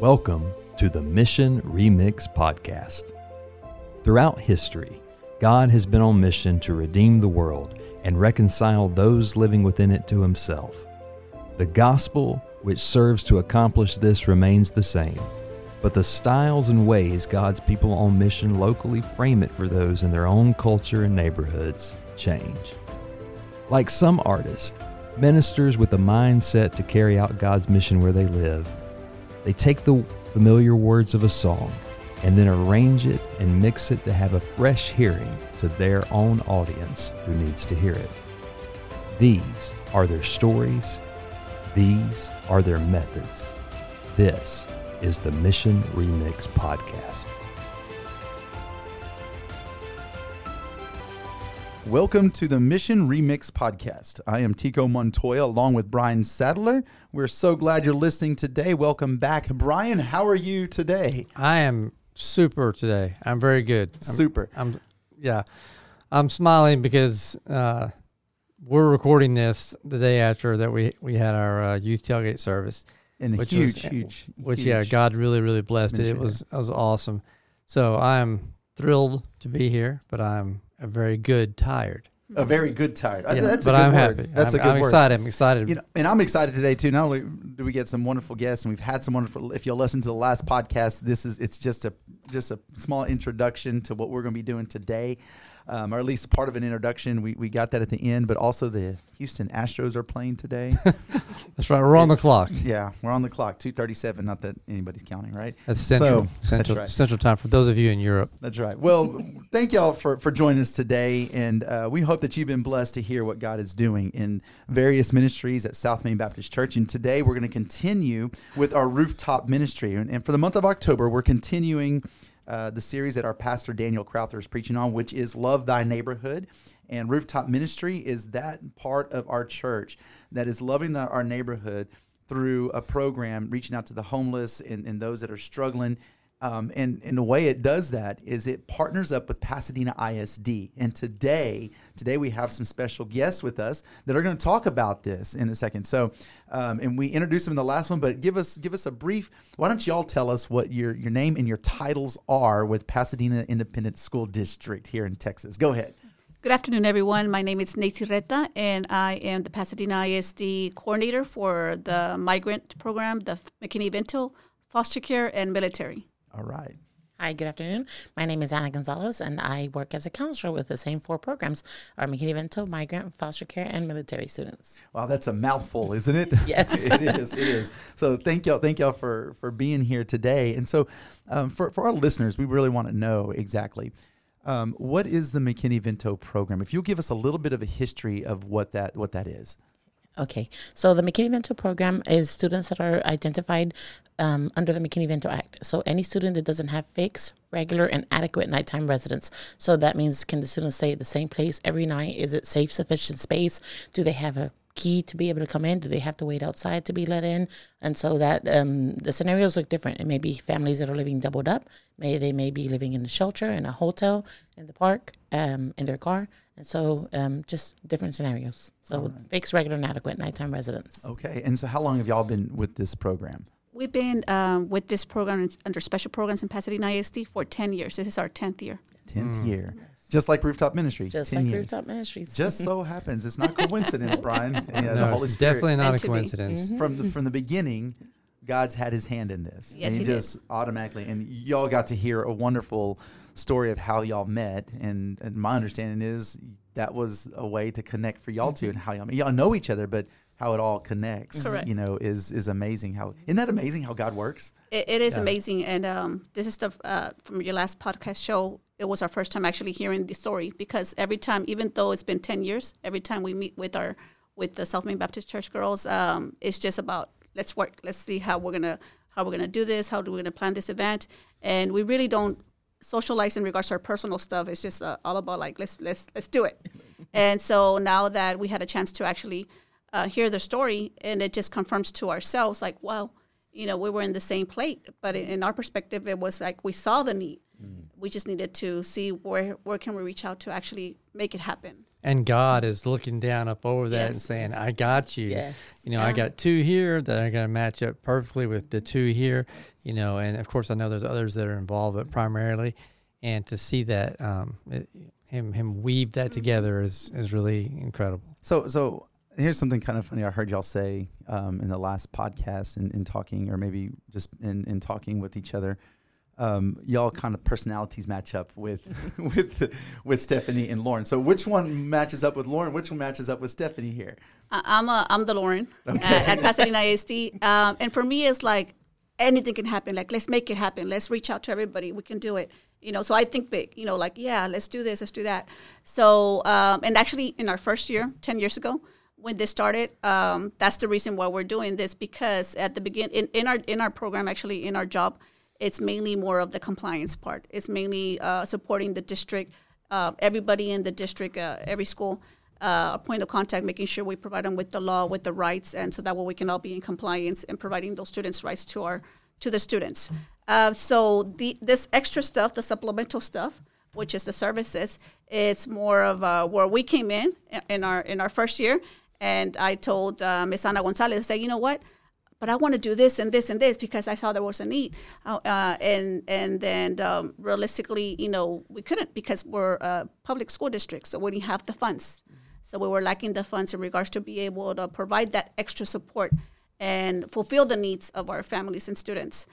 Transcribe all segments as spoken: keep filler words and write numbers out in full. Welcome to the Mission Remix podcast. Throughout history, God has been on mission to redeem the world and reconcile those living within it to himself. The gospel which serves to accomplish this remains the same, but the styles and ways God's people on mission locally frame it for those in their own culture and neighborhoods change. Like some artists, ministers with a mindset to carry out God's mission where they live, they take the familiar words of a song and then arrange it and mix it to have a fresh hearing to their own audience who needs to hear it. These are their stories. These are their methods. This is the Mission Remix podcast. Welcome to the Mission Remix podcast. I am Tico Montoya along with Brian Sadler. We're so glad you're listening today. Welcome back. Brian, how are you today? I am super today. I'm very good. I'm, super. I'm yeah. I'm smiling because uh, we're recording this the day after that we, we had our uh, youth tailgate service. And which huge, was, huge, which huge. yeah, God really, really blessed it. It was, it was awesome. So I'm thrilled to be here, but I'm A very good tired. A very good tired. Yeah, That's but a good I'm word. happy. That's I'm, a good I'm word. I'm excited. I'm excited. You know, and I'm excited today too. Not only do we get some wonderful guests, and we've had some wonderful. If you'll listen to the last podcast, this is it's just a just a small introduction to what we're going to be doing today, um, or at least part of an introduction. We we got that at the end, but also the Houston Astros are playing today. That's right. We're on the clock. Yeah, we're on the clock. two thirty-seven. Not that anybody's counting, right? That's central. So, central, that's right. Central time for those of you in Europe. That's right. Well, thank y'all for, for joining us today. And uh, we hope that you've been blessed to hear what God is doing in various ministries at South Main Baptist Church. And today we're going to continue with our rooftop ministry. And, and for the month of October, we're continuing uh, the series that our pastor Daniel Crowther is preaching on, which is Love Thy Neighborhood. And rooftop ministry is that part of our church that is loving the, our neighborhood through a program, reaching out to the homeless and, and those that are struggling. Um, and, and the way it does that is it partners up with Pasadena I S D. And today, today we have some special guests with us that are going to talk about this in a second. So, um, and we introduced them in the last one, but give us give us a brief. Why don't y'all tell us what your your name and your titles are with Pasadena Independent School District here in Texas? Go ahead. Good afternoon, everyone. My name is Neidy Beta, and I am the Pasadena I S D coordinator for the migrant program, the McKinney-Vento, foster care, and military. All right. Hi, good afternoon. My name is Ana Gonzalez, and I work as a counselor with the same four programs, our McKinney-Vento, migrant, foster care, and military students. Wow, that's a mouthful, isn't it? Yes. It is, it is. So thank y'all thank y'all for, for being here today. And so um, for, for our listeners, we really want to know exactly Um, what is the McKinney-Vento program? If you'll give us a little bit of a history of what that what that is. Okay, so the McKinney-Vento program is students that are identified um, under the McKinney-Vento Act. So any student that doesn't have fixed, regular, and adequate nighttime residence. So that means, can the students stay at the same place every night? Is it safe, sufficient space? Do they have a key to be able to come in? Do they have to wait outside to be let in? And so that um, the scenarios look different. It may be families that are living doubled up. May they may be living in a shelter, in a hotel, in the park, um, in their car. And so um, just different scenarios. So right. Fixed, regular, and adequate nighttime residents. Okay. And so how long have y'all been with this program? We've been um, with this program under special programs in Pasadena I S D for ten years. This is our tenth year. tenth year. Mm. Just like Rooftop Ministry. Just like years. Rooftop Ministries. Just so happens. It's not coincidence, Brian. Yeah, no, the Holy it's Spirit. Definitely not and a coincidence. Mm-hmm. From the from the beginning, God's had his hand in this. Yes, and he, he just did. Automatically. And y'all got to hear a wonderful story of how y'all met. And, and my understanding is that was a way to connect for y'all two and how y'all, y'all know each other, but how it all connects, correct. You know, is is amazing. How isn't that amazing how God works? It, it is yeah. amazing. And um, this is the uh, from your last podcast show. It was our first time actually hearing the story because every time, even though it's been ten years, every time we meet with our with the South Main Baptist Church girls, um, it's just about let's work, let's see how we're gonna how we're gonna do this, how do we gonna plan this event, and we really don't socialize in regards to our personal stuff. It's just uh, all about like let's let's let's do it. And so now that we had a chance to actually Uh, hear their story, and it just confirms to ourselves, like, wow, you know, we were in the same plate, but in, in our perspective, it was like we saw the need. Mm. We just needed to see where where can we reach out to actually make it happen. And God is looking down up over that yes, and saying, yes. I got you. Yes. You know, yeah. I got two here that are going to match up perfectly with the two here, you know, and of course I know there's others that are involved, but primarily, and to see that, um, it, him, him weave that together is, is really incredible. So, so here's something kind of funny. I heard y'all say, um, in the last podcast and in, in talking, or maybe just in, in talking with each other, Um, y'all kind of personalities match up with with with Stephanie and Lauren. So which one matches up with Lauren? Which one matches up with Stephanie here? Uh, I'm a, I'm the Lauren okay. at, at Pasadena I S D. Um, and for me, it's like anything can happen. Like, let's make it happen. Let's reach out to everybody. We can do it. You know, so I think big. You know, like, yeah, let's do this. Let's do that. So, um, and actually in our first year, ten years ago, when this started, um, that's the reason why we're doing this, because at the beginning, in, in, our, in our program, actually in our job, it's mainly more of the compliance part. It's mainly uh, supporting the district, uh, everybody in the district, uh, every school, uh, a point of contact, making sure we provide them with the law, with the rights, and so that way we can all be in compliance and providing those students' rights to our to the students. Uh, so the this extra stuff, the supplemental stuff, which is the services, it's more of uh, where we came in in our in our first year, and I told uh, Miz Ana Gonzalez, say, you know what? But I want to do this and this and this because I saw there was a need. Uh, and and then um, realistically, you know, we couldn't because we're a public school district, so we didn't have the funds. So we were lacking the funds in regards to be able to provide that extra support and fulfill the needs of our families and students.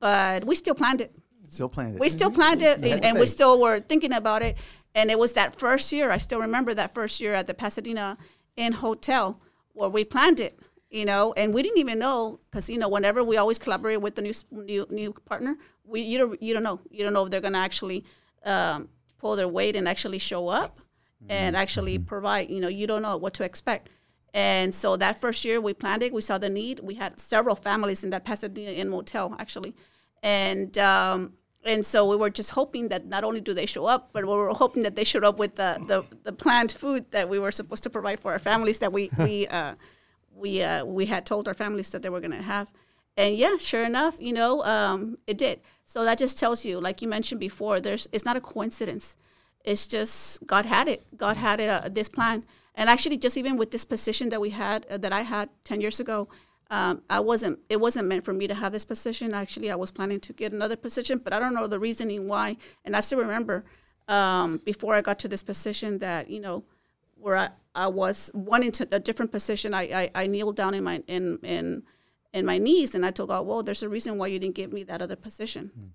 But we still planned it. Still planned it. We still planned it, and, and we still were thinking about it. And it was that first year. I still remember that first year at the Pasadena Inn Hotel where we planned it. You know, and we didn't even know because, you know, whenever we always collaborate with the new new, new partner, we you don't, you don't know. You don't know if they're going to actually um, pull their weight and actually show up mm-hmm. and actually provide. You know, you don't know what to expect. And so that first year we planned it. We saw the need. We had several families in that Pasadena Inn Motel, actually. And um, and so we were just hoping that not only do they show up, but we were hoping that they showed up with the, the, the planned food that we were supposed to provide for our families that we we uh, We uh, we had told our families that they were going to have. And, yeah, sure enough, you know, um, it did. So that just tells you, like you mentioned before, there's it's not a coincidence. It's just God had it. God had it, uh, this plan. And actually, just even with this position that we had, uh, that I had ten years ago, um, I wasn't. It wasn't meant for me to have this position. Actually, I was planning to get another position, but I don't know the reasoning why. And I still remember um, before I got to this position that, you know, where I, I was wanting to, a different position. I, I I kneeled down in my in in in my knees and I told God, well, there's a reason why you didn't give me that other position. Mm.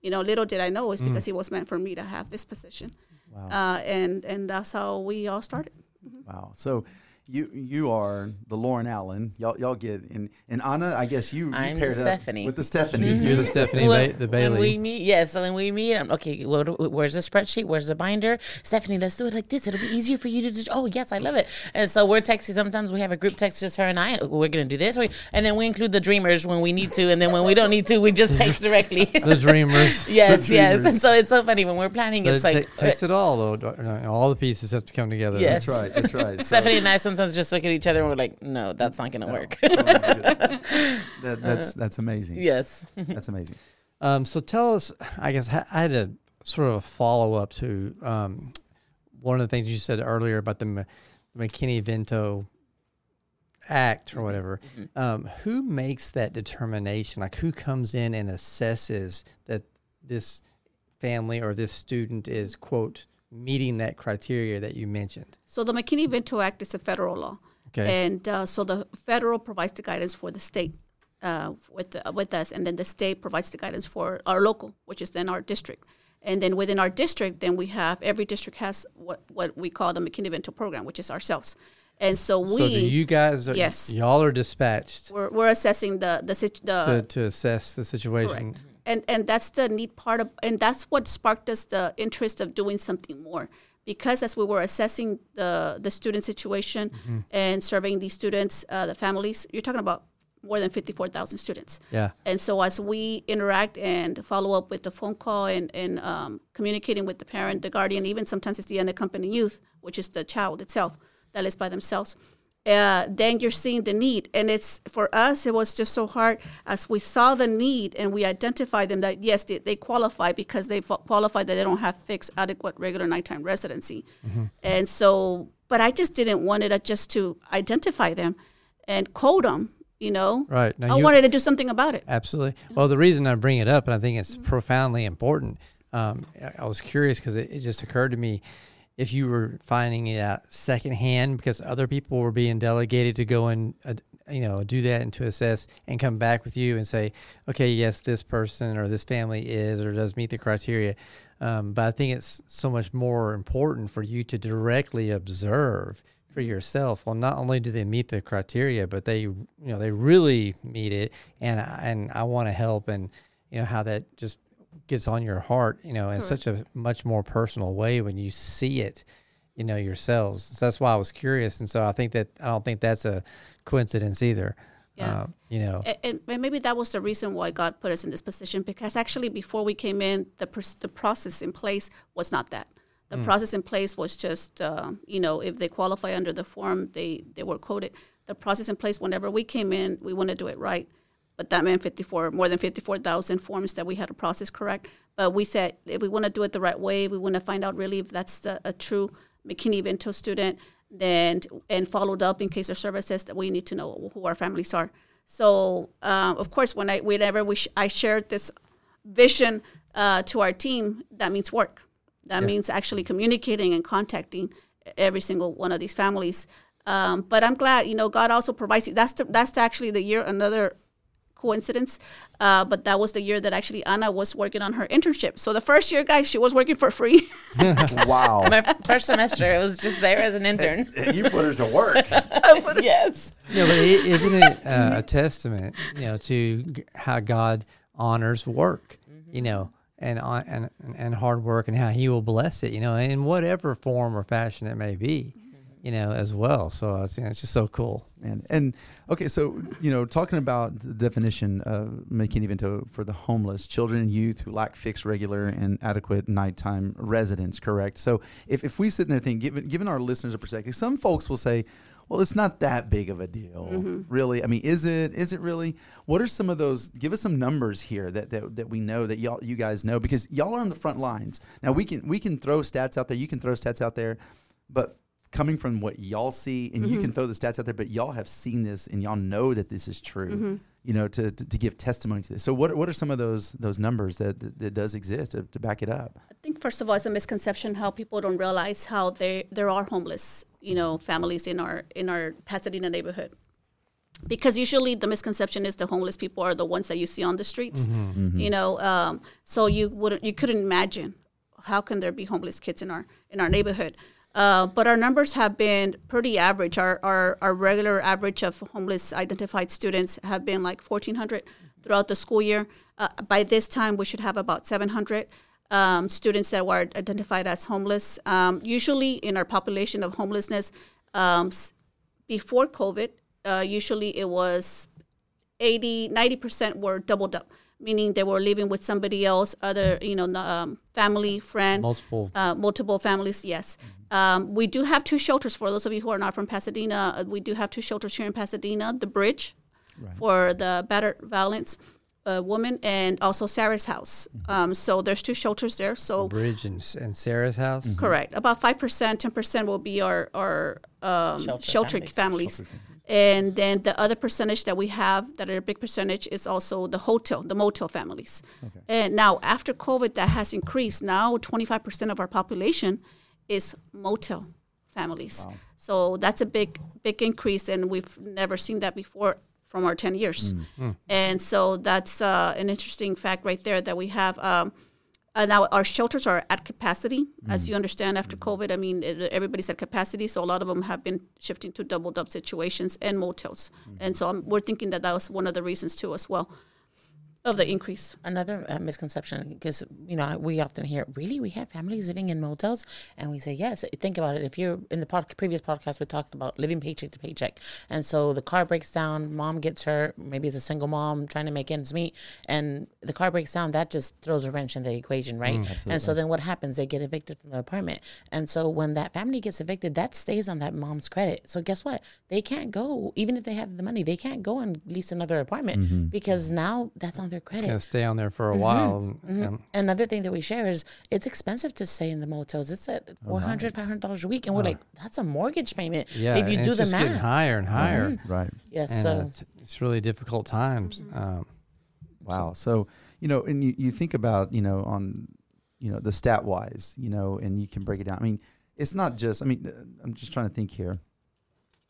You know, little did I know it's mm. because it was meant for me to have this position. Wow. Uh, and and that's how we all started. Mm-hmm. Wow. So you you are the Lauren Allen. Y'all y'all get and and Ana, I guess you, you paired up with the Stephanie. Mm-hmm. You're the Stephanie, well, ba- the Bailey. When we meet, yes. Yeah, so when we meet, I'm okay. Well, where's the spreadsheet? Where's the binder? Stephanie, let's do it like this. It'll be easier for you to do. Oh yes, I love it. And so we're texting. Sometimes we have a group text, just her and I. We're gonna do this. And then we include the dreamers when we need to, and then when we don't need to, we just text directly. The dreamers. Yes, the dreamers. Yes. And so it's so funny when we're planning. But it's t- like text it all though. All the pieces have to come together. Yes. That's right. That's right. So. Stephanie and I. Sometimes just look at each other and we're like, no, that's not going to no. work. Oh, that, that's that's amazing. Yes. That's amazing. Um, so tell us, I guess I had a sort of a follow-up to um, one of the things you said earlier about the M- McKinney-Vento Act or whatever. Mm-hmm. Um, who makes that determination? Like who comes in and assesses that this family or this student is, quote, meeting that criteria that you mentioned? So the McKinney-Vento Act is a federal law. Okay. And uh, so the federal provides the guidance for the state uh, with the, with us, and then the state provides the guidance for our local, which is then our district. And then within our district, then we have, every district has what, what we call the McKinney-Vento program, which is ourselves. And so we... So do you guys... Are, yes. Y'all are dispatched. We're, we're assessing the... the, the to, to assess the situation. Correct. And and that's the neat part of, and that's what sparked us the interest of doing something more, because as we were assessing the the student situation mm-hmm. and surveying these students, uh, the families, you're talking about more than fifty-four thousand students. Yeah. And so as we interact and follow up with the phone call and and um, communicating with the parent, the guardian, even sometimes it's the unaccompanied youth, which is the child itself that lives by themselves. uh, then you're seeing the need. And it's for us, it was just so hard as we saw the need and we identified them that, yes, they, they qualify because they qualify that they don't have fixed, adequate, regular nighttime residency. Mm-hmm. And so, but I just didn't want it just to identify them and code them. You know, right. Now I you, wanted to do something about it. Absolutely. Yeah. Well, the reason I bring it up, and I think it's mm-hmm. profoundly important, um, I, I was curious because it, it just occurred to me if you were finding it out secondhand because other people were being delegated to go and, uh, you know, do that and to assess and come back with you and say, okay, yes, this person or this family is or does meet the criteria. Um, but I think it's so much more important for you to directly observe for yourself. Well, not only do they meet the criteria, but they, you know, they really meet it. And I, and I want to help, and you know how that just gets on your heart, you know, in Correct. Such a much more personal way when you see it, you know, yourselves. So that's why I was curious. And so I think that, I don't think that's a coincidence either. Yeah. Um, you know, and, and maybe that was the reason why God put us in this position, because actually before we came in, the pr- the process in place was not that. The mm. process in place was just, uh, you know, if they qualify under the form, they, they were coded. The process in place, whenever we came in, we wanted to do it right. But that meant fifty-four, more than fifty-four thousand forms that we had to process correct. But we said, if we want to do it the right way, we want to find out really if that's the, a true McKinney-Vento student, then and followed up in case of services that we need to know who our families are. So, um, of course, when I whenever we sh- I shared this vision uh, to our team, that means work. That yeah. means actually communicating and contacting every single one of these families. Um, but I'm glad, you know, God also provides you. That's the, that's actually the year, another coincidence, uh, but that was the year that actually Ana was working on her internship. So the first year, guys, she was working for free. Wow. My first semester, it was just there as an intern. You put her to work. her yes. Yeah, but isn't it uh, a testament, you know, to how God honors work, mm-hmm. you know? And, and and hard work and how he will bless it, you know, in whatever form or fashion it may be, you know, as well. So it's, you know, it's just so cool. And and okay, so, you know, talking about the definition of McKinney-Vento for the homeless, children and youth who lack fixed, regular, and adequate nighttime residence, correct? So if, if we sit there thinking, given, given our listeners a perspective, some folks will say, well, it's not that big of a deal, mm-hmm. really. I mean, is it? Is it really? What are some of those? Give us some numbers here that, that, that we know that y'all, you guys know, because y'all are on the front lines. Now we can we can throw stats out there. You can throw stats out there, but coming from what y'all see, and mm-hmm. you can throw the stats out there, but y'all have seen this and y'all know that this is true. Mm-hmm. You know, to, to to give testimony to this. So what what are some of those those numbers that that, that does exist to, to back it up? I think first of all, it's a misconception how people don't realize how they there are homeless, you know, families in our in our Pasadena neighborhood, because usually the misconception is the homeless people are the ones that you see on the streets, mm-hmm. Mm-hmm. you know. Um, so you wouldn't you couldn't imagine how can there be homeless kids in our in our neighborhood. Uh, but our numbers have been pretty average. Our, our our regular average of homeless identified students have been like fourteen hundred throughout the school year. Uh, by this time, we should have about seven hundred um, students that were identified as homeless. Um, usually in our population of homelessness, um, before COVID, uh, usually it was eighty, ninety percent were doubled up, meaning they were living with somebody else, other, you know, um, family, friend. Multiple. Uh, multiple families, yes. Um, we do have two shelters. For those of you who are not from Pasadena, we do have two shelters here in Pasadena, The Bridge right. for the battered violence uh, woman, and also Sarah's House. Mm-hmm. Um, so there's two shelters there. So the Bridge and, and Sarah's House? Mm-hmm. Correct. About five percent, ten percent will be our, our um, shelter sheltered families. families. Shelter. And then the other percentage that we have that are a big percentage is also the hotel, the motel families. Okay. And now after COVID, that has increased. Now twenty-five percent of our population is motel families. Wow. So that's a big, big increase, and we've never seen that before from our ten years. Mm-hmm. And so that's uh, an interesting fact right there that we have. Um, uh, now our shelters are at capacity. Mm-hmm. As you understand, after COVID, I mean, it, everybody's at capacity, so a lot of them have been shifting to doubled-up situations and motels. Mm-hmm. And so I'm, we're thinking that that was one of the reasons, too, as well. Of the increase. Another uh, misconception, because, you know, we often hear, really, we have families living in motels? And we say, yes. Think about it. If you're in the pod- previous podcast, we talked about living paycheck to paycheck. And so the car breaks down, mom gets hurt, maybe it's a single mom trying to make ends meet, and the car breaks down, that just throws a wrench in the equation, right? Mm, and so then what happens? They get evicted from the apartment. And so when that family gets evicted, that stays on that mom's credit. So guess what? They can't go, even if they have the money, they can't go and lease another apartment mm-hmm. because now that's on their credit. It's going to stay on there for a mm-hmm. while. Mm-hmm. Um, Another thing that we share is it's expensive to stay in the motels. It's at four hundred dollars, five hundred dollars a week. And we're uh, like, that's a mortgage payment. Yeah, if you do it's the just math. Getting higher and higher. Mm-hmm. Right. Yes. And, so uh, it's, it's really difficult times. Mm-hmm. Um, wow. So, you know, and you, you think about, you know, on, you know, the stat wise, you know, and you can break it down. I mean, it's not just, I mean, I'm just trying to think here.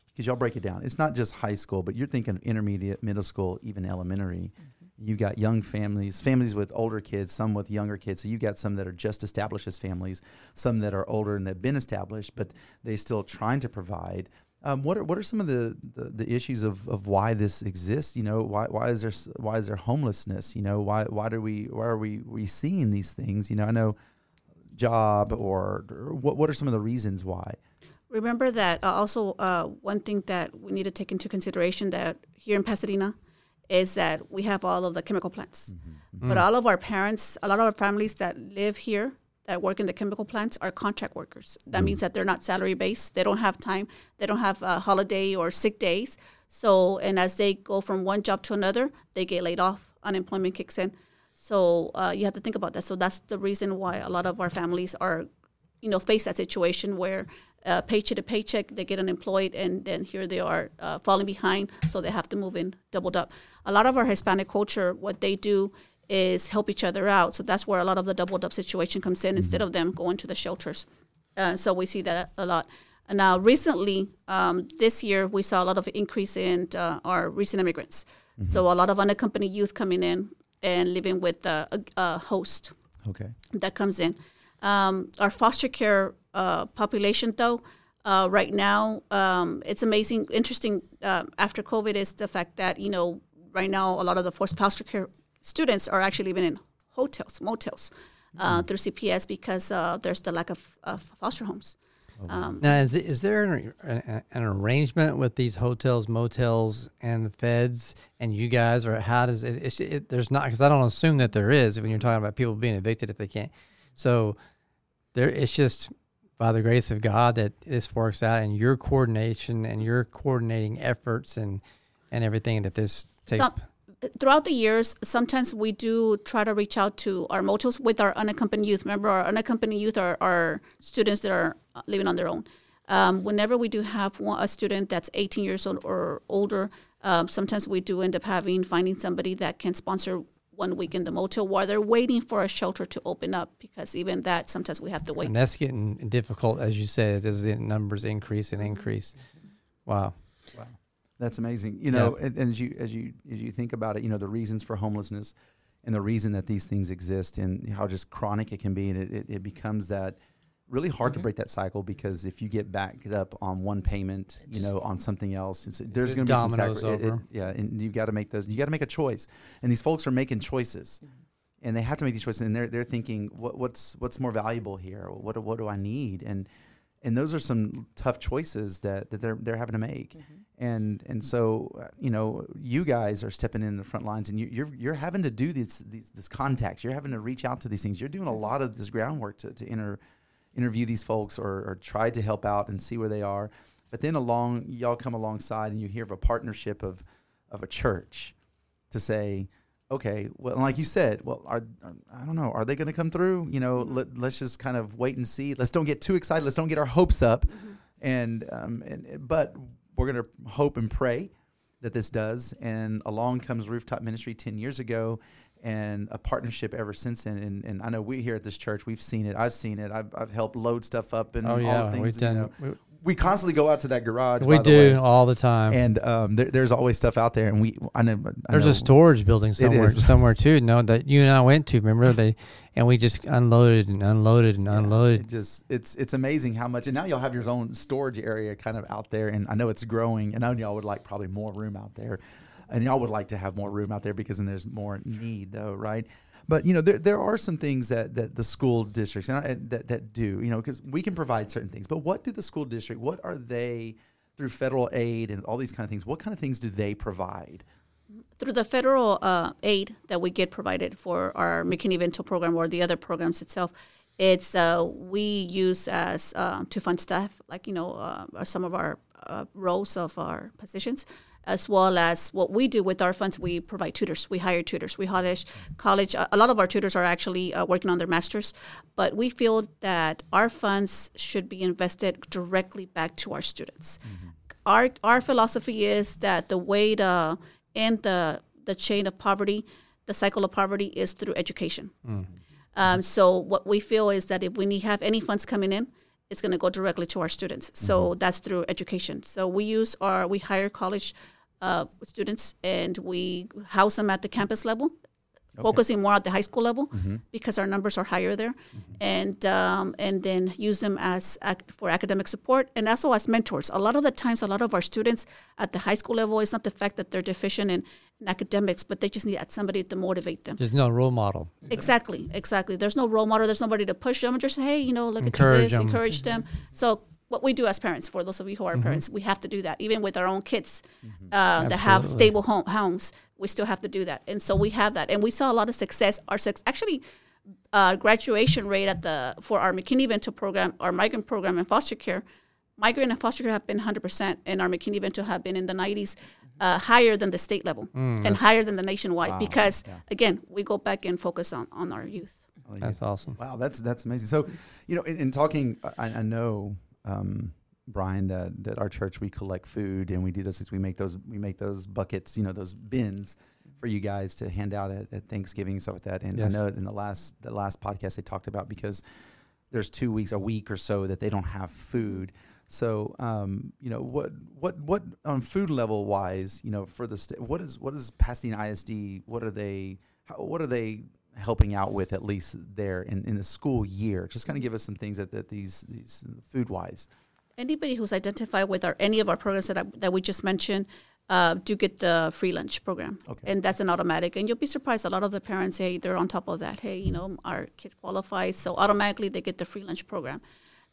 Because y'all break it down. It's not just high school, but you're thinking of intermediate, middle school, even elementary. Mm-hmm. You got young families, families with older kids, some with younger kids. So you got some that are just established as families, some that are older and they've been established, but they still trying to provide. Um, what are what are some of the, the, the issues of, of why this exists? You know, why why is there why is there homelessness? You know, why why do we why are we, we seeing these things? You know, I know job or, or what what are some of the reasons why? Remember that uh, also uh, one thing that we need to take into consideration that here in Pasadena is that we have all of the chemical plants. Mm-hmm. Mm. But all of our parents, a lot of our families that live here, that work in the chemical plants are contract workers. That mm. means that they're not salary based. They don't have time. They don't have uh, holiday or sick days. So, and as they go from one job to another, they get laid off. Unemployment kicks in. So uh, you have to think about that. So that's the reason why a lot of our families are, you know, face that situation where Uh, paycheck to paycheck, they get unemployed, and then here they are uh, falling behind, so they have to move in doubled up. A lot of our Hispanic culture, what they do is help each other out, so that's where a lot of the doubled up situation comes in mm-hmm. instead of them going to the shelters. Uh, so we see that a lot. And now recently, um, this year, we saw a lot of increase in uh, our recent immigrants. Mm-hmm. So a lot of unaccompanied youth coming in and living with uh, a, a host okay. that comes in. Um, our foster care uh, population, though, uh, right now, um, it's amazing, interesting. Uh, after COVID, is the fact that you know right now a lot of the forced foster care students are actually living in hotels, motels, uh, mm-hmm. through C P S because uh, there's the lack of, of foster homes. Oh, wow. um, now, is is there an, an, an arrangement with these hotels, motels, and the feds, and you guys, or how does it? it, it there's not, because I don't assume that there is when you're talking about people being evicted if they can't. So. There, it's just by the grace of God that this works out, and your coordination and your coordinating efforts and, and everything that this takes. Some, throughout the years, sometimes we do try to reach out to our motels with our unaccompanied youth. Remember, our unaccompanied youth are, are students that are living on their own. Um, whenever we do have one, a student that's eighteen years old or older, um, sometimes we do end up having finding somebody that can sponsor one week in the motel while they're waiting for a shelter to open up, because even that sometimes we have to wait. And that's getting difficult, as you said, as the numbers increase and increase. Wow, wow, that's amazing. You know, yeah. and, and as you as you as you think about it, you know, the reasons for homelessness and the reason that these things exist and how just chronic it can be, and it it, it becomes that really hard mm-hmm. to break that cycle, because if you get backed up on one payment, you just, know, on something else, it's, there's going to be some sacrifice. Yeah, and you've got to make those. You got to make a choice, and these folks are making choices, mm-hmm. and they have to make these choices. And they're they're thinking, what, what's what's more valuable here? What what do I need? And and those are some tough choices that, that they're they're having to make. Mm-hmm. And and so you know, you guys are stepping in the front lines, and you, you're you're having to do these these this contacts. You're having to reach out to these things. You're doing a lot of this groundwork to to enter. interview these folks or, or try to help out and see where they are. But then along, y'all come alongside and you hear of a partnership of, of a church to say, okay, well, like you said, well, are, are I don't know, are they going to come through? You know, mm-hmm. let, let's just kind of wait and see. Let's don't get too excited. Let's don't get our hopes up. Mm-hmm. And, um, and but we're going to hope and pray that this does. And along comes Rooftop Ministry ten years ago, and a partnership ever since then. And, and I know we here at this church, we've seen it. I've seen it. I've I've helped load stuff up and oh, yeah. all the things. We've done, you know, we, we constantly go out to that garage. We by do the way. all the time. And um, there, there's always stuff out there. And we I know I there's know, a storage building somewhere somewhere too. No, that you and I went to. Remember they and we just unloaded and unloaded and yeah, unloaded. It just it's it's amazing how much. And now y'all have your own storage area kind of out there. And I know it's growing. And I know y'all would like probably more room out there. And y'all would like to have more room out there because then there's more need, though, right? But, you know, there there are some things that, that the school districts and I, that, that do, you know, because we can provide certain things. But what do the school district, what are they, through federal aid and all these kind of things, what kind of things do they provide? Through the federal uh, aid that we get provided for our McKinney-Vento program or the other programs itself, it's uh, we use as uh, to fund staff, like, you know, uh, some of our uh, roles of our positions, as well as what we do with our funds. We provide tutors. We hire tutors. We hire college. A lot of our tutors are actually uh, working on their masters, but we feel that our funds should be invested directly back to our students. Mm-hmm. Our our philosophy is that the way to end the, the chain of poverty, the cycle of poverty, is through education. Mm-hmm. Um, so what we feel is that if we need, have any funds coming in, it's going to go directly to our students. So mm-hmm. that's through education. So we use our, we hire college uh, students and we house them at the campus level, okay. focusing more at the high school level mm-hmm. because our numbers are higher there, mm-hmm. and um, and then use them as ac- for academic support and also as mentors. A lot of the times, a lot of our students at the high school level, it's not the fact that they're deficient in, in academics, but they just need somebody to motivate them. There's no role model. Exactly, exactly. There's no role model. There's nobody to push them. Just, hey, you know, look encourage at this, them. encourage them. So what we do as parents, for those of you who are mm-hmm. parents, we have to do that. Even with our own kids mm-hmm. uh, that have stable home, homes, we still have to do that. And so we have that. And we saw a lot of success. Our sex, actually, uh, graduation rate at the for our McKinney-Vento program, our migrant program and foster care, migrant and foster care have been one hundred percent, and our McKinney-Vento have been in the nineties, uh, higher than the state level mm, and higher than the nationwide wow, because, yeah. again, we go back and focus on, on our youth. That's awesome. Wow, that's that's amazing. So, you know, in, in talking, I, I know... Um, Brian, uh, at our church, we collect food and we do those things. We make those, we make those buckets, you know, those bins for you guys to hand out at, at Thanksgiving and stuff like that. And yes. I know in the last, the last podcast they talked about because there's two weeks, a week or so that they don't have food. So, um, you know, what, what, what on um, food level wise, you know, for the, st- what is, what is Pasadena I S D? What are they, how, what are they helping out with at least there in, in the school year? Just kind of give us some things that, that these, these food-wise. Anybody who's identified with our, any of our programs that I, that we just mentioned uh, do get the free lunch program. Okay. And that's an automatic. And you'll be surprised. A lot of the parents, hey, they're on top of that. Hey, you know, our kid qualifies. So automatically they get the free lunch program.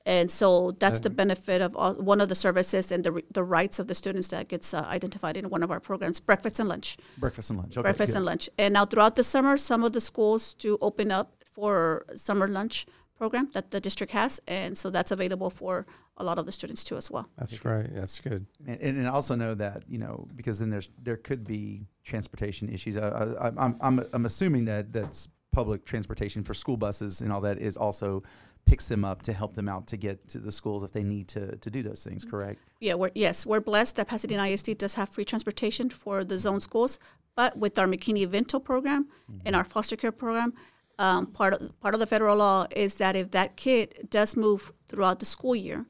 And so that's mm-hmm. the benefit of all, one of the services and the the rights of the students that gets uh, identified in one of our programs, breakfast and lunch. Breakfast and lunch. Okay, breakfast good. and lunch. And now throughout the summer, some of the schools do open up for summer lunch program that the district has. And so that's available for a lot of the students too as well. That's right. That's good. And, and I also know that, you know, because then there's there could be transportation issues. I, I, I'm, I'm, I'm assuming that that's public transportation for school buses and all that is also picks them up to help them out to get to the schools if they need to, to do those things, correct? Yeah, we're, yes, we're blessed that Pasadena I S D does have free transportation for the zone schools, but with our McKinney-Vento program mm-hmm. and our foster care program, um, part of, part of the federal law is that if that kid does move throughout the school year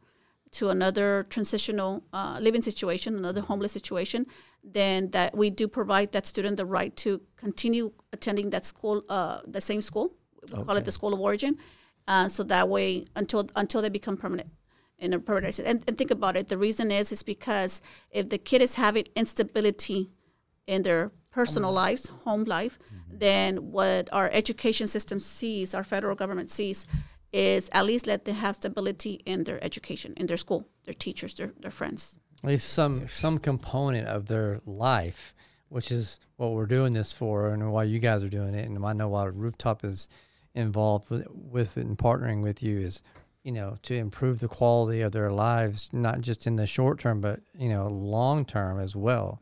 to another transitional uh, living situation, another homeless situation, then that we do provide that student the right to continue attending that school, uh, the same school, we okay. call it the school of origin, Uh, so that way, until until they become permanent, and permanent. And, and think about it. The reason is is because if the kid is having instability in their personal home lives, home life, mm-hmm. then what our education system sees, our federal government sees, is at least let them have stability in their education, in their school, their teachers, their their friends. At least some some component of their life, which is what we're doing this for, and why you guys are doing it. And I know why Rooftop is involved with, with and partnering with you is, you know, to improve the quality of their lives, not just in the short term, but, you know, long term as well.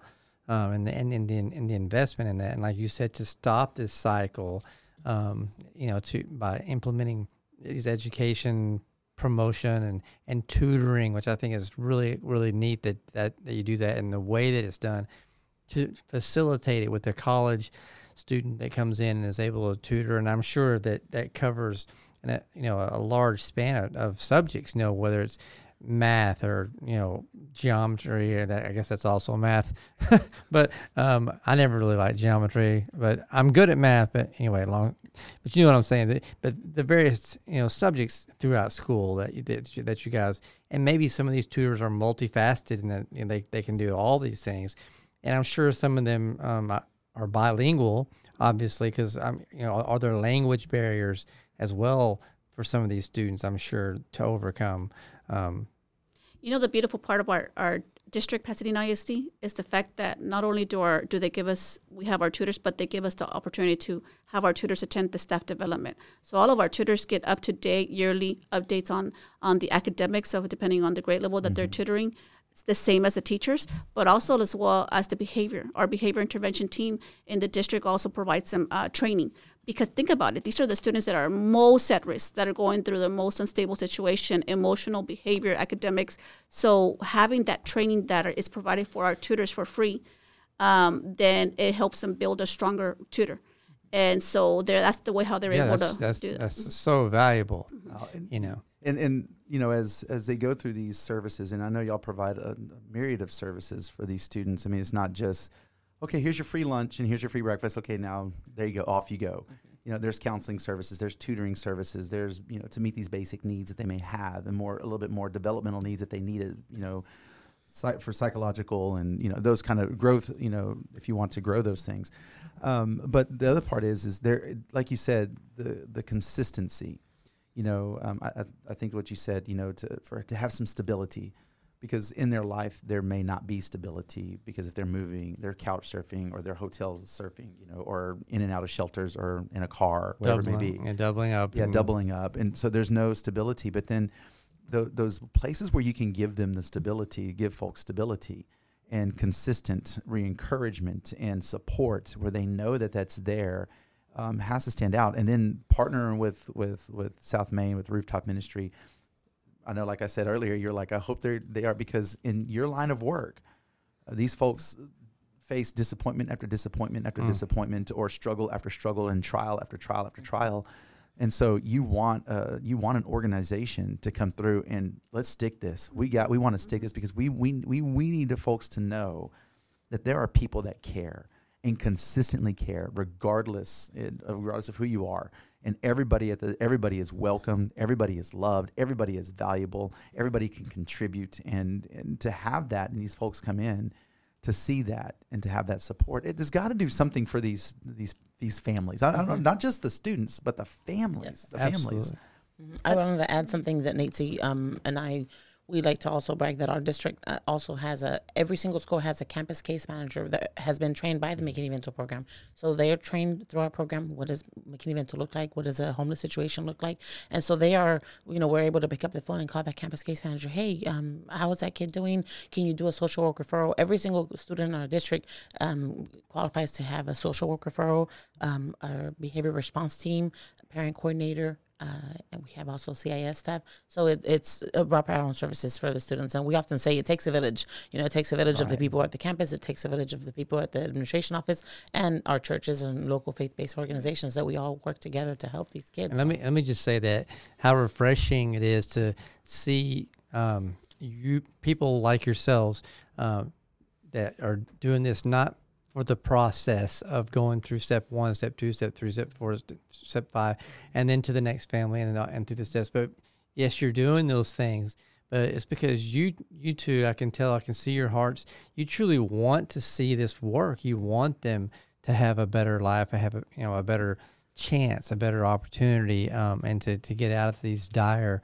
Um, and, and, and, the, and the investment in that. And like you said, to stop this cycle, um, you know, to by implementing these education promotion and, and tutoring, which I think is really, really neat that, that, that you do that and the way that it's done to facilitate it with the college student that comes in and is able to tutor. And I'm sure that that covers, an, you know, a large span of, of subjects, you know, whether it's math or, you know, geometry, or that, I guess that's also math, but um, I never really liked geometry, but I'm good at math, but anyway, long, but you know what I'm saying? But the various, you know, subjects throughout school that you, that you, that you guys, and maybe some of these tutors are multifaceted and, that, and they, they can do all these things. and I'm sure some of them um, are bilingual, obviously, because I'm, you know, are there language barriers as well for some of these students? I'm sure to overcome. Um, you know, the beautiful part of our, our district, Pasadena I S D, is the fact that not only do our do they give us we have our tutors, but they give us the opportunity to have our tutors attend the staff development. So all of our tutors get up to date yearly updates on on the academics of depending on the grade level that mm-hmm. they're tutoring. It's the same as the teachers, but also as well as the behavior. Our behavior intervention team in the district also provides some uh, training. Because think about it, these are the students that are most at risk, that are going through the most unstable situation, emotional behavior, academics. So having that training that are, is provided for our tutors for free, um, then it helps them build a stronger tutor. And so that's the way how they're yeah, able that's, to that's, do that. That's so valuable, uh, and, you know. And, and you know, as, as they go through these services, and I know y'all provide a, a myriad of services for these students. I mean, it's not just – okay, here's your free lunch and here's your free breakfast. Okay, now there you go, off you go. Okay. You know, there's counseling services, there's tutoring services, there's, you know, to meet these basic needs that they may have and more, a little bit more developmental needs if they need it, you know, for psychological and, you know, those kind of growth, you know, if you want to grow those things. Um, but the other part is, is there, like you said, the, the consistency, you know, um, I, I think what you said, you know, to, for, to have some stability. Because in their life, there may not be stability because if they're moving, they're couch surfing or they're hotel surfing, you know, or in and out of shelters or in a car, whatever doubling, it may be. And doubling up. Yeah, doubling up. And so there's no stability. But then th- those places where you can give them the stability, give folks stability and consistent re-encouragement and support where they know that that's there um, has to stand out. And then partnering with, with, with South Main, with Rooftop Ministry, I know, like I said earlier, you're like, I hope they they are, because in your line of work, uh, these folks face disappointment after disappointment after mm. disappointment, or struggle after struggle, and trial after trial after trial. And so you want uh, you want an organization to come through and let's stick this. We got we want to stick this because we we we we need the folks to know that there are people that care and consistently care, regardless regardless of who you are. And everybody at the everybody is welcomed, everybody is loved, everybody is valuable, everybody can contribute, and, and to have that, and these folks come in to see that and to have that support, it has got to do something for these these these families. I, I don't know, not just the students, but the families. Yes, the absolutely. Families. Mm-hmm. I wanted to add something that Nancy um, and I we like to also brag that our district uh, also has a every single school has a campus case manager that has been trained by the McKinney-Vento program. So they are trained through our program. What does McKinney-Vento look like? What does a homeless situation look like? And so they are, you know, we're able to pick up the phone and call that campus case manager. Hey, um, how is that kid doing? Can you do a social work referral? Every single student in our district um, qualifies to have a social work referral, um, our behavior response team, parent coordinator, Uh, and we have also C I S staff. So it, it's about our own services for the students. And we often say it takes a village. You know, it takes a village All of right. the people at the campus. It takes a village of the people at the administration office and our churches and local faith-based organizations that we all work together to help these kids. And let me let me just say that how refreshing it is to see um, you people like yourselves uh, that are doing this not for the process of going through step one, step two, step three, step four, step five, and then to the next family and and through the steps. But yes, you're doing those things, but it's because you, you two, I can tell, I can see your hearts. You truly want to see this work. You want them to have a better life, have a, you know, a better chance, a better opportunity, um, and to, to get out of these dire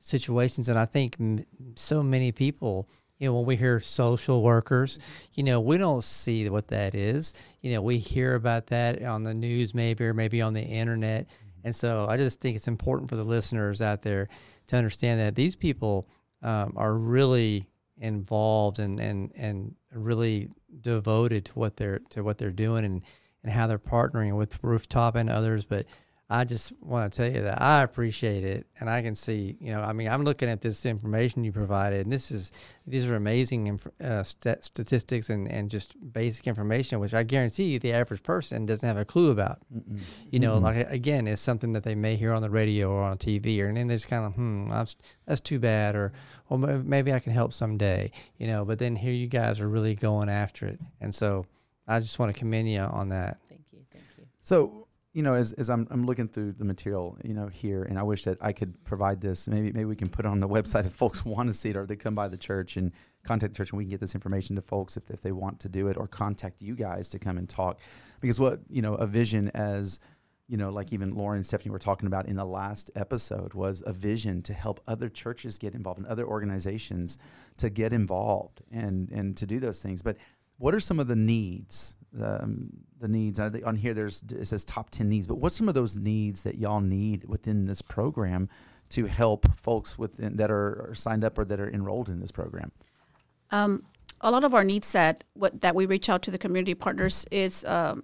situations. And I think m- so many people, you know, when we hear social workers, you know, we don't see what that is. You know, we hear about that on the news maybe or maybe on the internet. And so I just think it's important for the listeners out there to understand that these people um, are really involved and, and, and really devoted to what they're to what they're doing and, and how they're partnering with Rooftop and others. But I just want to tell you that I appreciate it, and I can see, you know, I mean, I'm looking at this information you provided, and this is, these are amazing inf- uh, st- statistics and, and just basic information, which I guarantee you the average person doesn't have a clue about. Mm-mm. You know, Mm-mm. like, again, it's something that they may hear on the radio or on T V, or, and then they're just kind of, hmm, I'm, that's too bad, or, well, maybe I can help someday, you know, but then here you guys are really going after it, and so I just want to commend you on that. Thank you, thank you. So, you know, as as I'm I'm looking through the material, you know, here, and I wish that I could provide this. Maybe maybe we can put it on the website if folks want to see it, or they come by the church and contact the church, and we can get this information to folks if if they want to do it, or contact you guys to come and talk. Because what, you know, a vision, as you know, like even Lauren and Stephanie were talking about in the last episode, was a vision to help other churches get involved and other organizations to get involved and and to do those things. But what are some of the needs? Um, the needs I think on here, there's it says top ten needs. But what's some of those needs that y'all need within this program to help folks within that are, are signed up or that are enrolled in this program? Um, a lot of our needs that what, that we reach out to the community partners is um,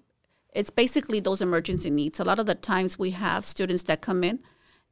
it's basically those emergency needs. A lot of the times we have students that come in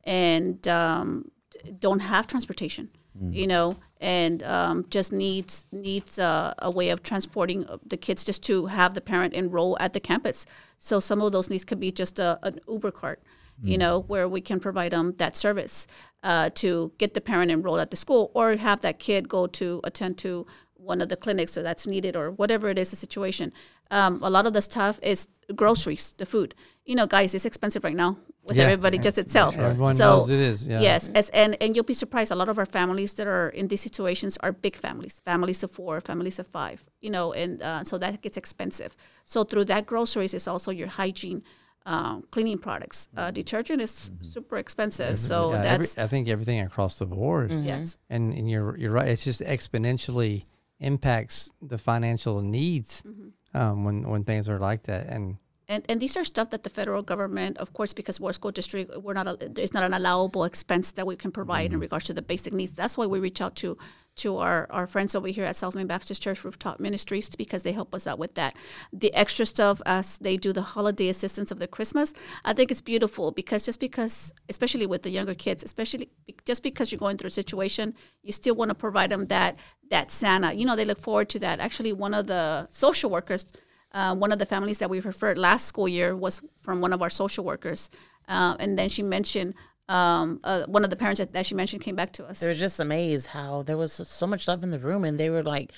and um, don't have transportation. Mm-hmm. You know, and um, just needs needs uh, a way of transporting the kids, just to have the parent enroll at the campus. So some of those needs could be just a, an Uber cart, mm-hmm. you know, where we can provide them that service uh, to get the parent enrolled at the school, or have that kid go to attend to one of the clinics so that's needed, or whatever it is, the situation. Um, a lot of the stuff is groceries, the food. You know, guys, it's expensive right now. With yeah, everybody just itself. Right. Everyone so, knows it is. Yeah. Yes, as, and, and you'll be surprised. A lot of our families that are in these situations are big families, families of four, families of five, you know, and uh, so that gets expensive. So through that, groceries is also your hygiene, um, cleaning products. Uh, detergent is mm-hmm. super expensive. Every, so yeah, that's. Every, I think everything across the board. Mm-hmm. Yes. And, and you're, you're right. It's just exponentially impacts the financial needs mm-hmm. um, when, when things are like that. And. And, and these are stuff that the federal government, of course, because we're a school district, we're not. It's not an allowable expense that we can provide mm-hmm. in regards to the basic needs. That's why we reach out to to our, our friends over here at South Main Baptist Church Rooftop Ministries, because they help us out with that. The extra stuff as they do the holiday assistance of the Christmas, I think it's beautiful, because just because, especially with the younger kids, especially just because you're going through a situation, you still want to provide them that that Santa. You know, they look forward to that. Actually, one of the social workers. Uh, one of the families that we referred last school year was from one of our social workers. Uh, and then she mentioned, um, uh, one of the parents that, that she mentioned came back to us. They were just amazed how there was so much love in the room. And they were like,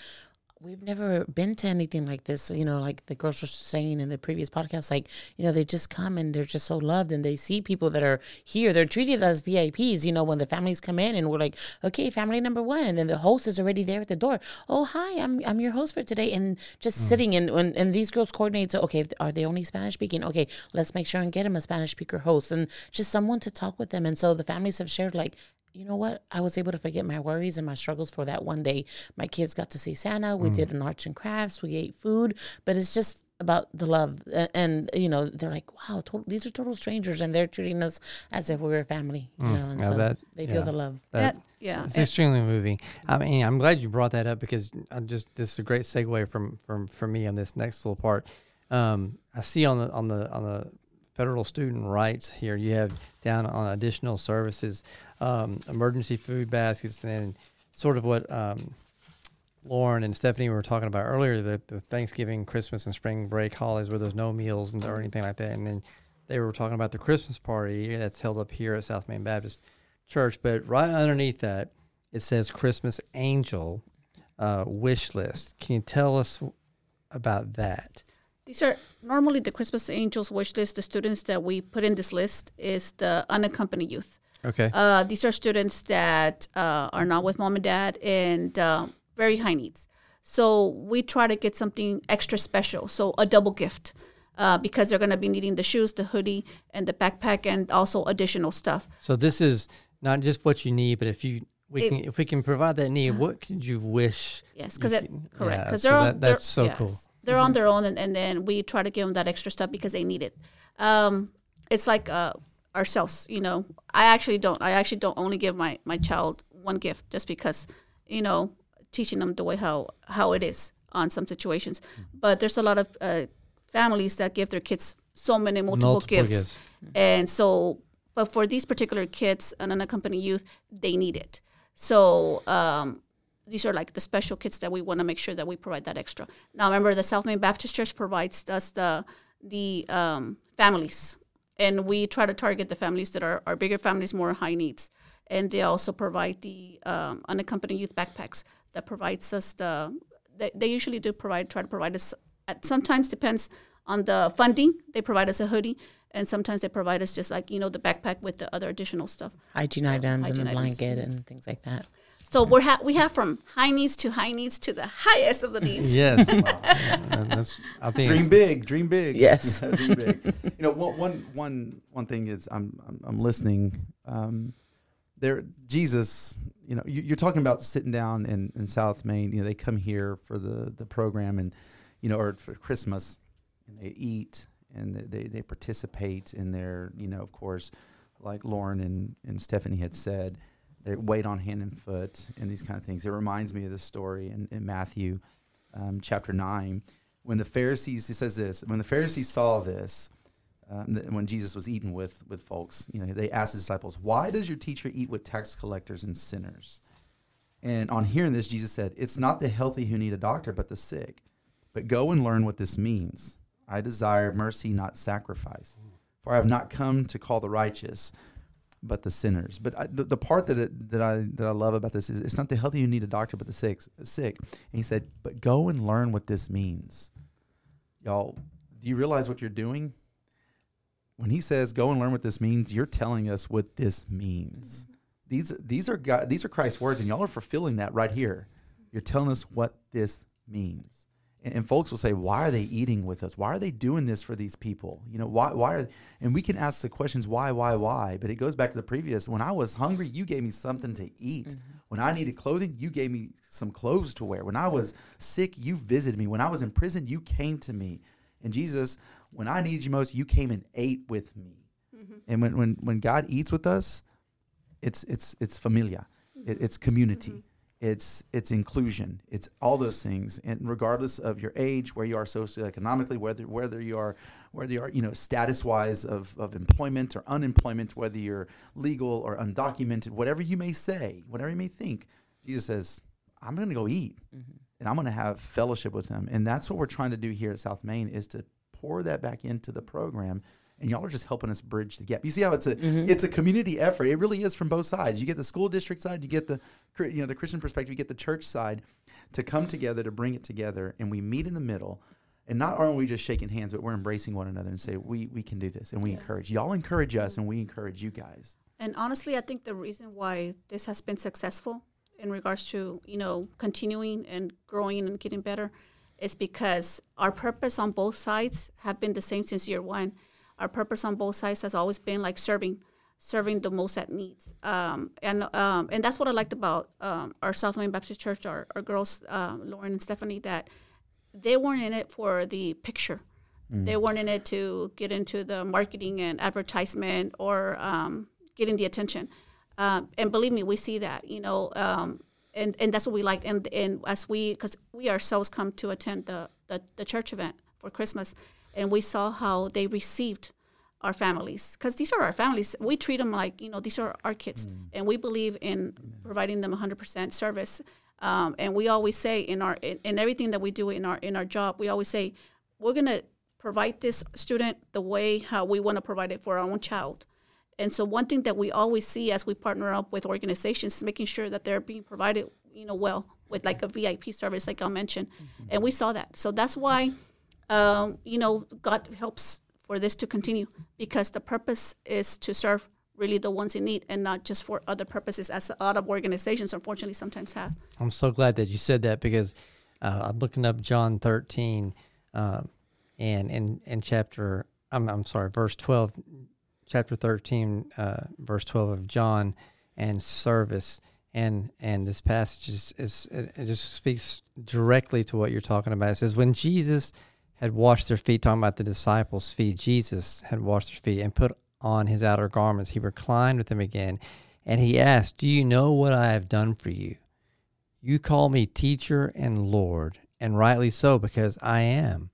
we've never been to anything like this. You know, like the girls were saying in the previous podcast, like, you know, they just come and they're just so loved. And they see people that are here. They're treated as V I Ps, you know, when the families come in and we're like, okay, family number one. And then the host is already there at the door. Oh, hi, I'm I'm your host for today. And just mm-hmm. sitting in, and, and these girls coordinate. So, okay, are they only Spanish speaking? Okay, let's make sure and get them a Spanish speaker host and just someone to talk with them. And so the families have shared, like, you know what? I was able to forget my worries and my struggles for that one day. My kids got to see Santa. We mm. did an arts and crafts. We ate food. But it's just about the love. And, and you know, they're like, wow, total, these are total strangers. And they're treating us as if we were a family. You mm. know, and yeah, so that, they yeah, feel the love. That, that, yeah. It's it, extremely moving. I mean, I'm glad you brought that up, because I'm just, this is a great segue from, from, from me on this next little part. Um, I see on the, on the, on the, federal student rights here, you have down on additional services, um, emergency food baskets, and then sort of what um, Lauren and Stephanie were talking about earlier, the, the Thanksgiving, Christmas, and spring break holidays where there's no meals and, or anything like that. And then they were talking about the Christmas party that's held up here at South Main Baptist Church. But right underneath that, it says Christmas Angel uh, wish list. Can you tell us about that? These are normally the Christmas Angels wish list. The students that we put in this list is the unaccompanied youth. Okay. Uh, these are students that uh, are not with mom and dad, and uh, very high needs. So we try to get something extra special, so a double gift, uh, because they're going to be needing the shoes, the hoodie, and the backpack, and also additional stuff. So this is not just what you need, but if you... We it, can, if we can provide that need, what could you wish? Yes, because correct. Because yeah, so that, that's they're, so yes, cool. They're mm-hmm. on their own, and, and then we try to give them that extra stuff because they need it. Um, it's like uh, ourselves, you know. I actually don't. I actually don't only give my, my child one gift, just because, you know, teaching them the way how, how it is on some situations. But there's a lot of uh, families that give their kids so many multiple, multiple gifts. gifts, and so. But for these particular kids and unaccompanied youth, they need it. So um, these are like the special kits that we want to make sure that we provide that extra. Now, remember, the South Main Baptist Church provides us the the um, families, and we try to target the families that are, are bigger families, more high needs. And they also provide the um, unaccompanied youth backpacks that provides us the, they, they usually do provide, try to provide us, at sometimes depends on the funding, they provide us a hoodie. And sometimes they provide us just like, you know, the backpack with the other additional stuff. Hygiene so, items hygiene and a blanket items. And things like that. So yeah. we're ha- we have from high needs to high needs to the highest of the needs. Yes. Wow. That's, I think dream big, dream big. Yes. Yeah, dream big. You know, one, one, one thing is I'm I'm, I'm listening. Um, there, Jesus, you know, you, you're talking about sitting down in, in South Main. You know, they come here for the, the program and, you know, or for Christmas and they eat. And they, they participate in their, you know, of course, like Lauren and, and Stephanie had said, they wait on hand and foot and these kind of things. It reminds me of the story in, in Matthew um, chapter nine. When the Pharisees, he says this, when the Pharisees saw this, um, th- when Jesus was eating with, with folks, you know, they asked the disciples, why does your teacher eat with tax collectors and sinners? And on hearing this, Jesus said, it's not the healthy who need a doctor, but the sick. But go and learn what this means. I desire mercy, not sacrifice. For I have not come to call the righteous, but the sinners. But I, the, the part that it, that I that I love about this is it's not the healthy who need a doctor, but the sick. Sick. And he said, but go and learn what this means. Y'all, do you realize what you're doing? When he says, go and learn what this means, you're telling us what this means. These these are God, these are Christ's words, and y'all are fulfilling that right here. You're telling us what this means. And folks will say, why are they eating with us? Why are they doing this for these people? You know, why, why are, and we can ask the questions, why, why, why? But it goes back to the previous. When I was hungry, you gave me something to eat. Mm-hmm. When I needed clothing, you gave me some clothes to wear. When I was sick, you visited me. When I was in prison, you came to me. And Jesus, when I needed you most, you came and ate with me. Mm-hmm. And when, when, when God eats with us, it's, it's, it's familia. Mm-hmm. It, it's community. Mm-hmm. It's it's inclusion. It's all those things, and regardless of your age, where you are socioeconomically, whether whether you are whether you are you know status wise of, of employment or unemployment, whether you're legal or undocumented, whatever you may say, whatever you may think, Jesus says, "I'm going to go eat, mm-hmm. and I'm going to have fellowship with them." And that's what we're trying to do here at South Main is to pour that back into the program. And y'all are just helping us bridge the gap. You see how it's a mm-hmm. it's a community effort. It really is from both sides. You get the school district side, you get the you know the Christian perspective, you get the church side to come together to bring it together, and we meet in the middle. And not only are we just shaking hands, but we're embracing one another and say we we can do this, and we yes. encourage y'all encourage us, and we encourage you guys. And honestly, I think the reason why this has been successful in regards to you know continuing and growing and getting better is because our purpose on both sides have been the same since year one. Our purpose on both sides has always been like serving, serving the most at needs. Um, and um, and that's what I liked about um, our South Main Baptist Church, our, our girls, uh, Lauren and Stephanie, that they weren't in it for the picture. Mm. They weren't in it to get into the marketing and advertisement or um, getting the attention. Um, and believe me, we see that, you know, um, and, and that's what we liked. And, and as we, because we ourselves come to attend the, the, the church event for Christmas, and we saw how they received our families. Because these are our families. We treat them like, you know, these are our kids. Mm. And we believe in providing them one hundred percent service. Um, and we always say in our in, in everything that we do in our in our job, we always say, we're going to provide this student the way how we want to provide it for our own child. And so one thing that we always see as we partner up with organizations is making sure that they're being provided, you know, well with like a V I P service, like I mentioned. Mm-hmm. And we saw that. So that's why... Um, you know, God helps for this to continue because the purpose is to serve really the ones in need and not just for other purposes as a lot of organizations unfortunately sometimes have. I'm so glad that you said that because uh, I'm looking up John thirteen uh, and in in chapter, I'm, I'm sorry, verse twelve, chapter thirteen, uh, verse twelve of John and service. And and this passage is, is it just speaks directly to what you're talking about. It says, when Jesus... had washed their feet, talking about the disciples' feet. Jesus had washed their feet and put on his outer garments. He reclined with them again, and he asked, do you know what I have done for you? You call me teacher and Lord, and rightly so, because I am.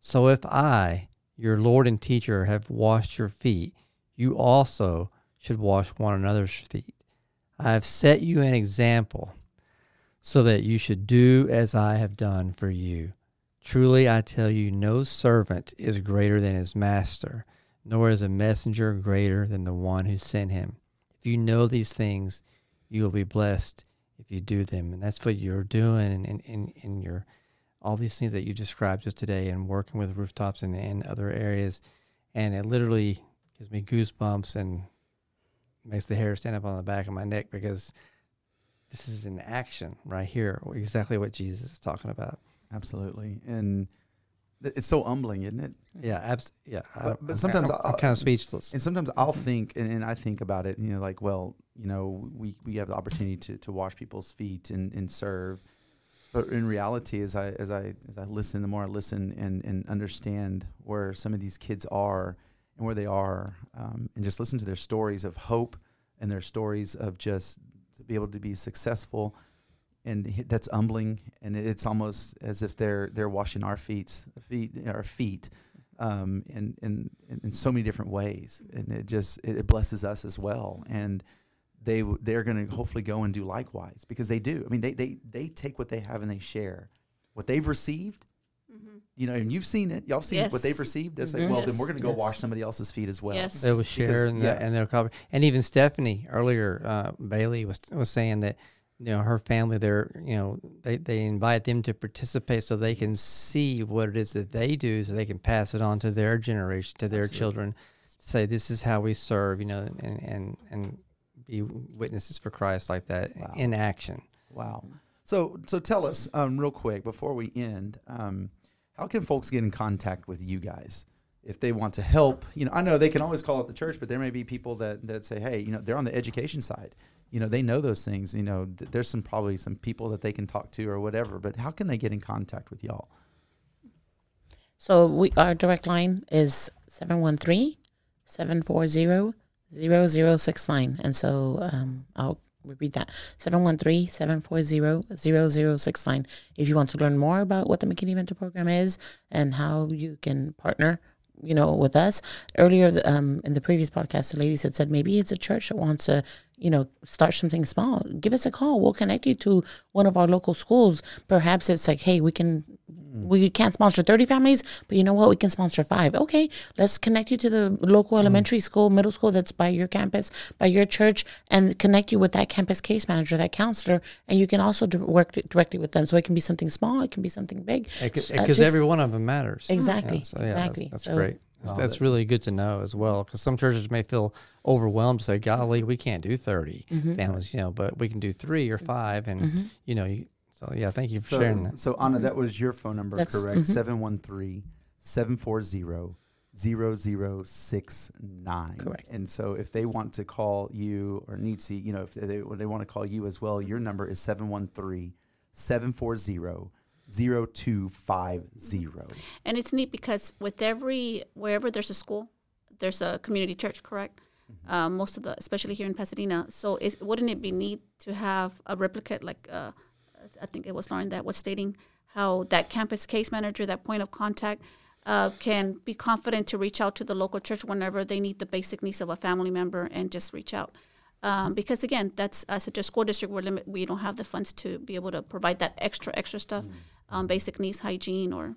So if I, your Lord and teacher, have washed your feet, you also should wash one another's feet. I have set you an example so that you should do as I have done for you. Truly, I tell you, no servant is greater than his master, nor is a messenger greater than the one who sent him. If you know these things, you will be blessed if you do them. And that's what you're doing in, in, in your all these things that you described just today and working with rooftops and in other areas. and it literally gives me goosebumps and makes the hair stand up on the back of my neck, because this is in action right here, exactly what Jesus is talking about. Absolutely. And th- it's so humbling, isn't it? Yeah, abs- yeah. But, I, but I'm, sometimes I'm, I'm kind of speechless. And sometimes I'll think, and, and I think about it, you know, like, well, you know, we, we have the opportunity to, to wash people's feet and, and serve. But in reality, as I as I as I listen, the more I listen and, and understand where some of these kids are and where they are, um, and just listen to their stories of hope and their stories of just to be able to be successful, and that's humbling. And it's almost as if they're they're washing our feet, feet, our feet, um, in in in so many different ways, and it just it blesses us as well. And they they're going to hopefully go and do likewise, because they do. I mean, they they they take what they have and they share what they've received. Mm-hmm. You know, and you've seen it. Y'all seen yes. what they've received. It's mm-hmm. like, well, yes. then we're going to go yes. wash somebody else's feet as well. Yes. They will share because, and, yeah. the, and they'll cover. And even Stephanie earlier, uh, Bailey was was saying that, you know, her family, they're, you know, they, they invite them to participate so they can see what it is that they do, so they can pass it on to their generation, to their Absolutely. children, to say this is how we serve, you know, and and and be witnesses for Christ like that wow. in action. Wow. So so tell us um, real quick before we end, um, how can folks get in contact with you guys if they want to help? You know, I know they can always call up the church, but there may be people that, that say, hey, you know, they're on the education side. You know, they know those things. You know, th- there's some probably some people that they can talk to or whatever, but how can they get in contact with y'all? So we our direct line is seven one three, seven four zero, zero zero six nine, and so um, I'll repeat that, seven one three, seven four zero, zero zero six nine, if you want to learn more about what the McKinney-Vento program is and how you can partner, you know, with us. Earlier um, in the previous podcast, the ladies had said maybe it's a church that wants to, you know, start something small. Give us a call. We'll connect you to one of our local schools. Perhaps it's like, hey, we can we can't sponsor thirty families, but you know what? We can sponsor five. Okay, let's connect you to the local mm-hmm. elementary school, middle school that's by your campus, by your church, and connect you with that campus case manager, that counselor, and you can also work directly with them. So it can be something small, it can be something big. Because uh, every one of them matters. Exactly, yeah, so, yeah, exactly. That's, that's so, great. That's, that's really good to know as well, because some churches may feel overwhelmed, say, golly, we can't do thirty mm-hmm. families, you know, but we can do three or five, and, mm-hmm. you know, you, so, yeah, thank you for so, sharing that. So, Ana, that was your phone number, That's, correct? Mm-hmm. seven one three, seven four zero, zero zero six nine. Correct. And so if they want to call you or Nietzsche, you know, if they, they want to call you as well, your number is seven one three, seven four zero, zero zero six nine. Zero two five zero, and it's neat because with every wherever there's a school, there's a community church. Correct, mm-hmm. uh, most of the, especially here in Pasadena. So, is, wouldn't it be neat to have a replicate? Like uh, I think it was Lauren that was stating how that campus case manager, that point of contact, uh, can be confident to reach out to the local church whenever they need the basic needs of a family member and just reach out. Um, because again, that's uh, such a school district where limit we don't have the funds to be able to provide that extra extra stuff, mm-hmm. um, basic needs, hygiene, or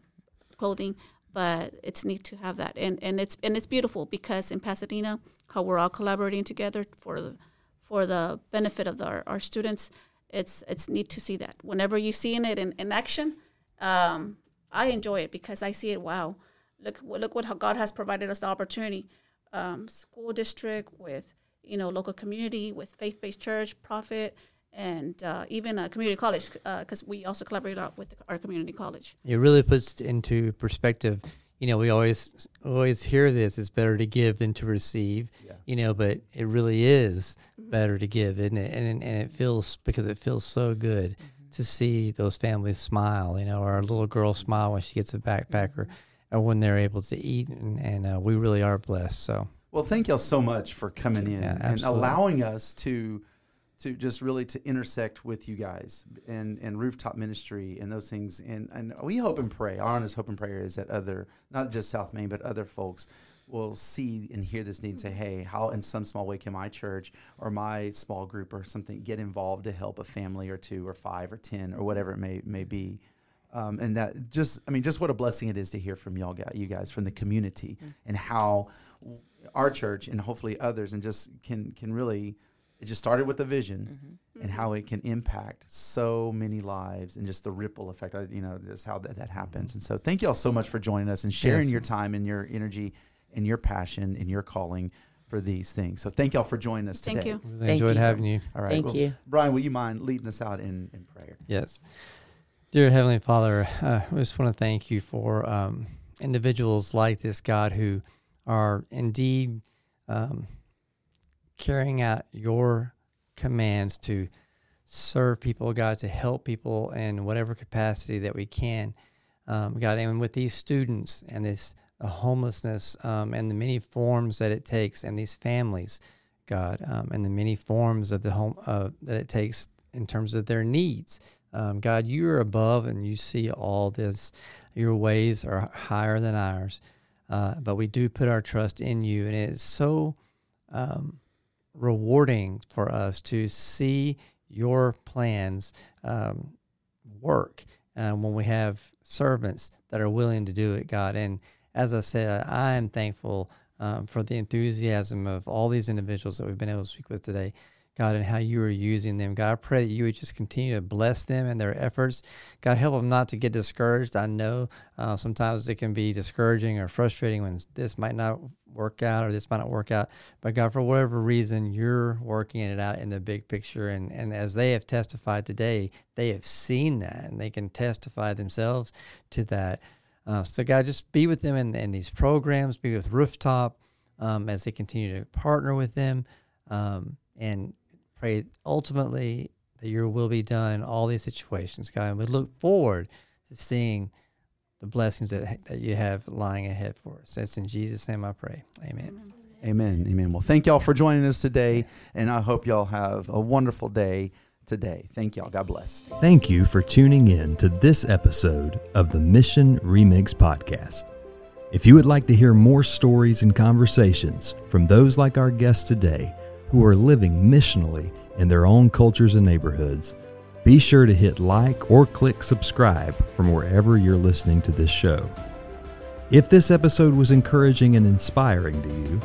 clothing. But it's neat to have that, and and it's and it's beautiful because in Pasadena, how we're all collaborating together for the, for the benefit of the, our, our students. It's it's neat to see that. Whenever you see it in in action, um, I enjoy it because I see it. Wow, look look what how God has provided us the opportunity, um, school district with. You know, local community with faith-based church, prophet, and uh, even a community college, because uh, we also collaborate out with our community college. It really puts into perspective. You know, we always always hear this: it's better to give than to receive. Yeah. You know, but it really is mm-hmm. better to give, isn't it? And and it feels because it feels so good mm-hmm. to see those families smile. You know, or a little girl smile when she gets a backpack, mm-hmm. or, or when they're able to eat, and, and uh, we really are blessed. So. Well, thank y'all so much for coming in yeah, and allowing us to to just really to intersect with you guys and, and rooftop ministry and those things. And, and we hope and pray, our honest hope and prayer is that other, not just South Main, but other folks will see and hear this need and say, hey, how in some small way can my church or my small group or something get involved to help a family or two or five or ten or whatever it may, may be. Um, and that just, I mean, just what a blessing it is to hear from y'all, you guys, from the community mm-hmm. and how our church and hopefully others and just can can really it just started with a vision mm-hmm. and how it can impact so many lives and just the ripple effect, you know, just how that, that happens. And so thank you all so much for joining us and sharing yes. your time and your energy and your passion and your calling for these things. So thank y'all for joining us thank today. You. Really thank enjoyed you. Enjoyed having you. All right. Thank well, you. Brian, will you mind leading us out in, in prayer? Yes. Dear Heavenly Father, uh, I just want to thank you for um, individuals like this, God, who are indeed um, carrying out your commands to serve people, God, to help people in whatever capacity that we can. Um, God, and with these students and this the homelessness um, and the many forms that it takes, and these families, God, um, and the many forms of the home uh, that it takes in terms of their needs. Um, God, you are above and you see all this. Your ways are higher than ours, uh, but we do put our trust in you, and it is so um, rewarding for us to see your plans um, work uh, when we have servants that are willing to do it, God. And as I said, I am thankful um, for the enthusiasm of all these individuals that we've been able to speak with today, God, and how you are using them. God, I pray that you would just continue to bless them and their efforts. God, help them not to get discouraged. I know uh, sometimes it can be discouraging or frustrating when this might not work out or this might not work out. But God, for whatever reason, you're working it out in the big picture. And, and as they have testified today, they have seen that, and they can testify themselves to that. Uh, so, God, just be with them in, in these programs, be with Rooftop um, as they continue to partner with them, um, and pray ultimately that your will be done in all these situations, God. And we look forward to seeing the blessings that, that you have lying ahead for us. It's in Jesus' name I pray. Amen. Amen. Amen. Well, thank y'all for joining us today, and I hope y'all have a wonderful day today. Thank y'all. God bless. Thank you for tuning in to this episode of the Mission Remix podcast. If you would like to hear more stories and conversations from those like our guest today who are living missionally in their own cultures and neighborhoods, be sure to hit like or click subscribe from wherever you're listening to this show. If this episode was encouraging and inspiring to you,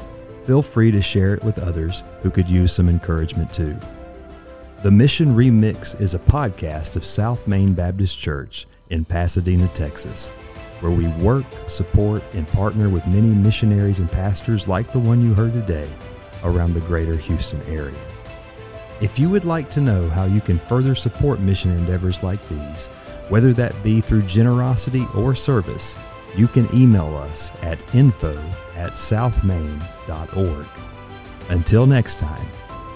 feel free to share it with others who could use some encouragement too. The Mission Remix is a podcast of South Main Baptist Church in Pasadena, Texas, where we work, support, and partner with many missionaries and pastors like the one you heard today around the greater Houston area. If you would like to know how you can further support mission endeavors like these, whether that be through generosity or service, you can email us at info at southmain dot org. Until next time,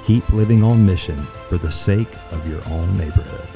keep living on mission for the sake of your own neighborhood.